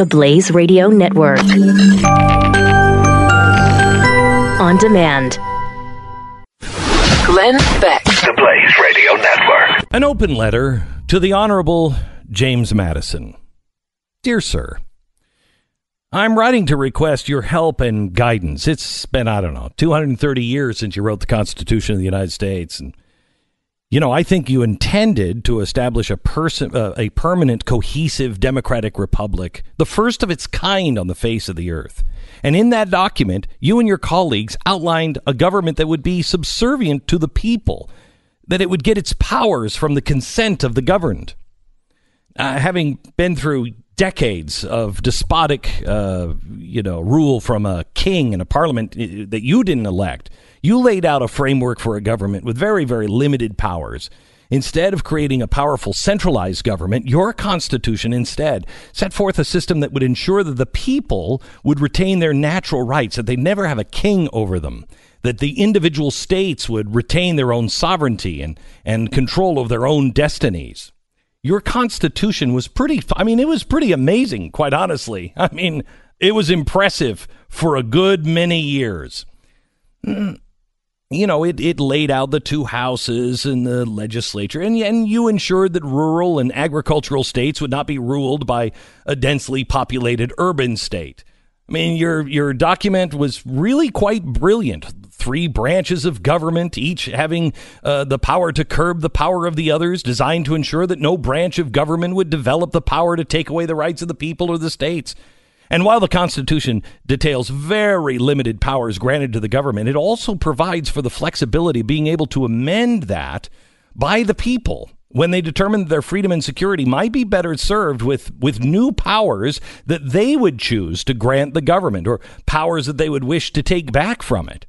The Blaze Radio Network. On demand. Glenn Beck. The Blaze Radio Network. An open letter to the Honorable James Madison. Dear Sir, I'm writing to request your help and guidance. It's been, 230 years since you wrote the Constitution of the United States. And, I think you intended to establish a permanent, cohesive democratic republic, the first of its kind on the face of the earth. And in that document, you and your colleagues outlined a government that would be subservient to the people, that it would get its powers from the consent of the governed. Having been through decades of despotic, rule from a king and a parliament that you didn't elect, you laid out a framework for a government with very, very limited powers. Instead of creating a powerful centralized government, your Constitution instead set forth a system that would ensure that the people would retain their natural rights, that they never have a king over them, that the individual states would retain their own sovereignty and control of their own destinies. Your Constitution was it was pretty amazing, quite honestly. It was impressive for a good many years. It laid out the two houses and the legislature, and you ensured that rural and agricultural states would not be ruled by a densely populated urban state. Your document was really quite brilliant. 3 branches of government, each having the power to curb the power of the others, designed to ensure that no branch of government would develop the power to take away the rights of the people or the states. And while the Constitution details very limited powers granted to the government, it also provides for the flexibility of being able to amend that by the people when they determine their freedom and security might be better served with new powers that they would choose to grant the government, or powers that they would wish to take back from it.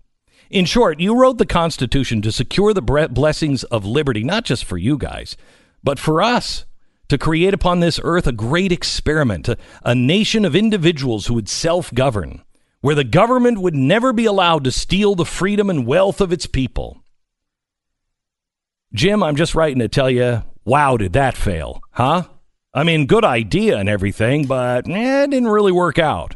In short, you wrote the Constitution to secure the blessings of liberty, not just for you guys, but for us, to create upon this earth a great experiment, a nation of individuals who would self-govern, where the government would never be allowed to steal the freedom and wealth of its people. Jim, I'm just writing to tell you, wow, did that fail, huh? Good idea and everything, but it didn't really work out.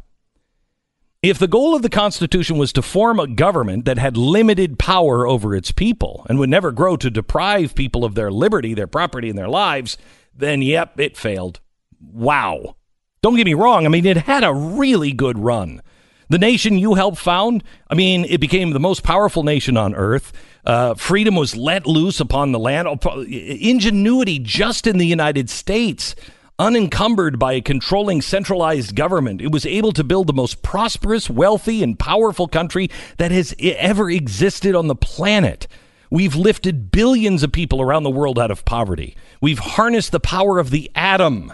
If the goal of the Constitution was to form a government that had limited power over its people and would never grow to deprive people of their liberty, their property, and their lives, then, yep, it failed. Wow. Don't get me wrong. It had a really good run. The nation you helped found, it became the most powerful nation on earth. Freedom was let loose upon the land. Ingenuity just in the United States, unencumbered by a controlling centralized government, it was able to build the most prosperous, wealthy, and powerful country that has ever existed on the planet. We've lifted billions of people around the world out of poverty. We've harnessed the power of the atom.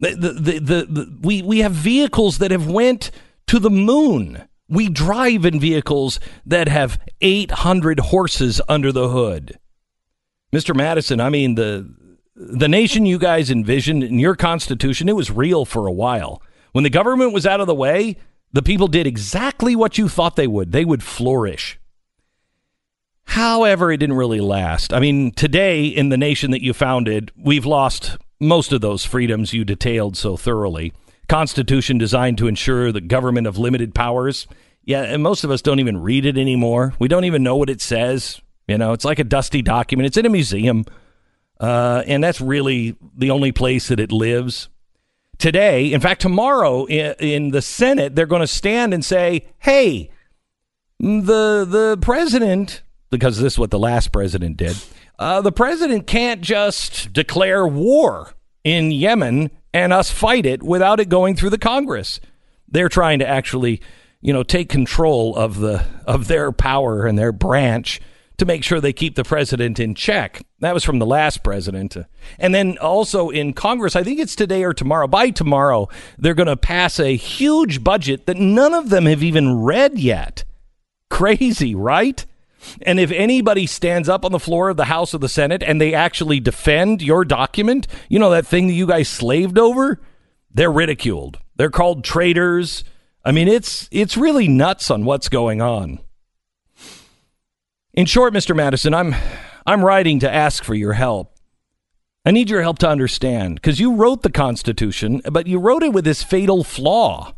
We have vehicles that have went to the moon. We drive in vehicles that have 800 horses under the hood. Mr. Madison, the nation you guys envisioned in your Constitution, it was real for a while. When the government was out of the way, the people did exactly what you thought they would. They would flourish. However, it didn't really last. Today, in the nation that you founded, we've lost most of those freedoms you detailed so thoroughly. Constitution designed to ensure the government of limited powers. Yeah, and most of us don't even read it anymore. We don't even know what it says. It's like a dusty document. It's in a museum. And that's really the only place that it lives. Today, in fact, tomorrow in the Senate, they're going to stand and say, hey, the president, because this is what the last president did, the president can't just declare war in Yemen and us fight it without it going through the Congress. They're trying to actually, take control of their power and their branch to make sure they keep the president in check. That was from the last president. And then also in Congress, I think it's today or tomorrow, by tomorrow, they're going to pass a huge budget that none of them have even read yet. Crazy, right? And if anybody stands up on the floor of the House or the Senate and they actually defend your document, that thing that you guys slaved over, they're ridiculed. They're called traitors. It's really nuts on what's going on. In short, Mr. Madison, I'm writing to ask for your help. I need your help to understand, because you wrote the Constitution, but you wrote it with this fatal flaw.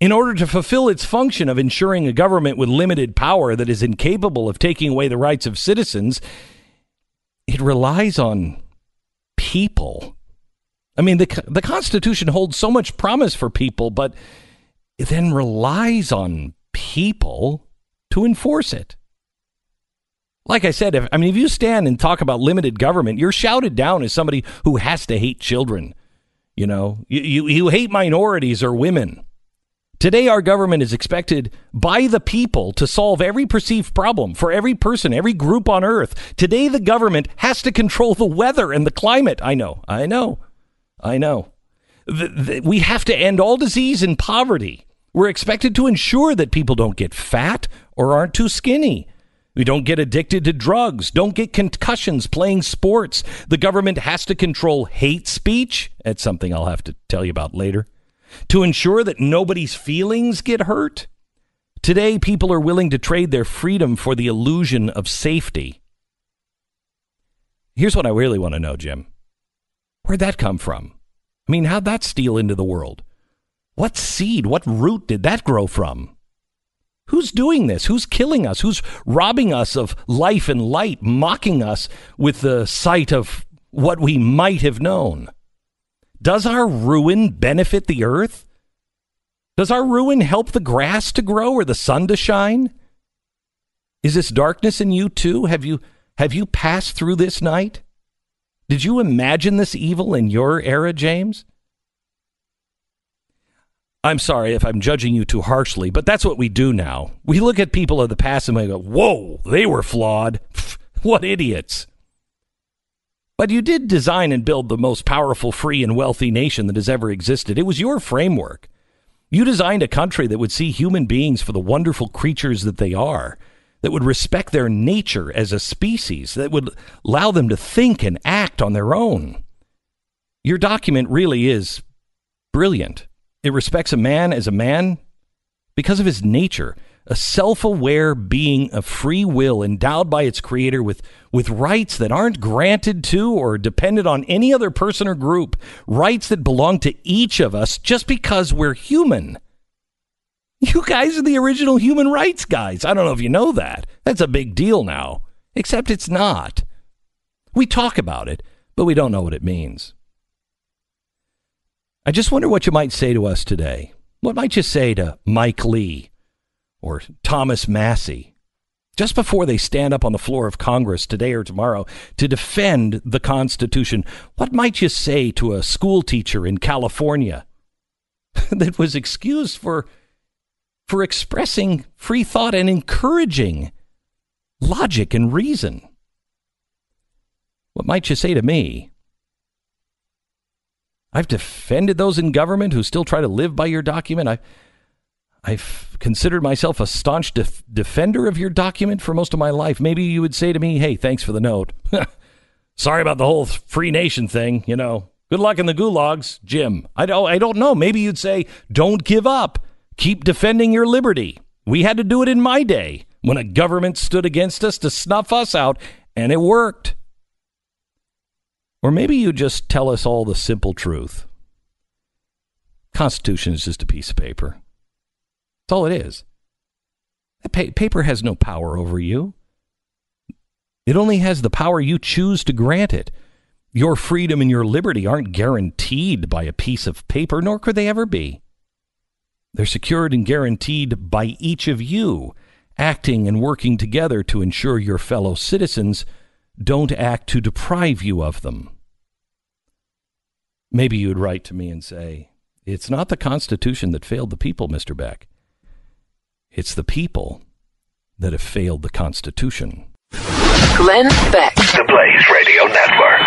In order to fulfill its function of ensuring a government with limited power that is incapable of taking away the rights of citizens, it relies on people. I mean, the Constitution holds so much promise for people, but it then relies on people to enforce it. Like I said, if you stand and talk about limited government, you're shouted down as somebody who has to hate children. You know, you hate minorities or women. Today, our government is expected by the people to solve every perceived problem for every person, every group on earth. Today, the government has to control the weather and the climate. I know. We have to end all disease and poverty. We're expected to ensure that people don't get fat or aren't too skinny. We don't get addicted to drugs, don't get concussions playing sports. The government has to control hate speech. That's something I'll have to tell you about later. To ensure that nobody's feelings get hurt. Today, people are willing to trade their freedom for the illusion of safety. Here's what I really want to know, Jim. Where'd that come from? I mean, how'd that steal into the world? What seed, what root did that grow from? Who's doing this? Who's killing us? Who's robbing us of life and light, mocking us with the sight of what we might have known? Does our ruin benefit the earth? Does our ruin help the grass to grow or the sun to shine? Is this darkness in you too? Have you passed through this night? Did you imagine this evil in your era, James? I'm sorry if I'm judging you too harshly, but that's what we do now. We look at people of the past and we go, whoa, they were flawed. What idiots. But you did design and build the most powerful, free, and wealthy nation that has ever existed. It was your framework. You designed a country that would see human beings for the wonderful creatures that they are, that would respect their nature as a species, that would allow them to think and act on their own. Your document really is brilliant. It respects a man as a man because of his nature, a self-aware being of free will endowed by its creator with rights that aren't granted to or dependent on any other person or group, rights that belong to each of us just because we're human. You guys are the original human rights guys. I don't know if you know that. That's a big deal now, except it's not. We talk about it, but we don't know what it means. I just wonder what you might say to us today. What might you say to Mike Lee or Thomas Massey just before they stand up on the floor of Congress today or tomorrow to defend the Constitution? What might you say to a school teacher in California that was excused for expressing free thought and encouraging logic and reason? What might you say to me? I've defended those in government who still try to live by your document. I've considered myself a staunch defender of your document for most of my life. Maybe you would say to me, hey, thanks for the note. Sorry about the whole free nation thing, you know. Good luck in the gulags, Jim. I don't know. Maybe you'd say, don't give up. Keep defending your liberty. We had to do it in my day when a government stood against us to snuff us out, and it worked. Or maybe you just tell us all the simple truth. Constitution is just a piece of paper. That's all it is. Paper has no power over you. It only has the power you choose to grant it. Your freedom and your liberty aren't guaranteed by a piece of paper, nor could they ever be. They're secured and guaranteed by each of you, acting and working together to ensure your fellow citizens don't act to deprive you of them. Maybe you'd write to me and say, it's not the Constitution that failed the people, Mr. Beck. It's the people that have failed the Constitution. Glenn Beck, The Blaze Radio Network.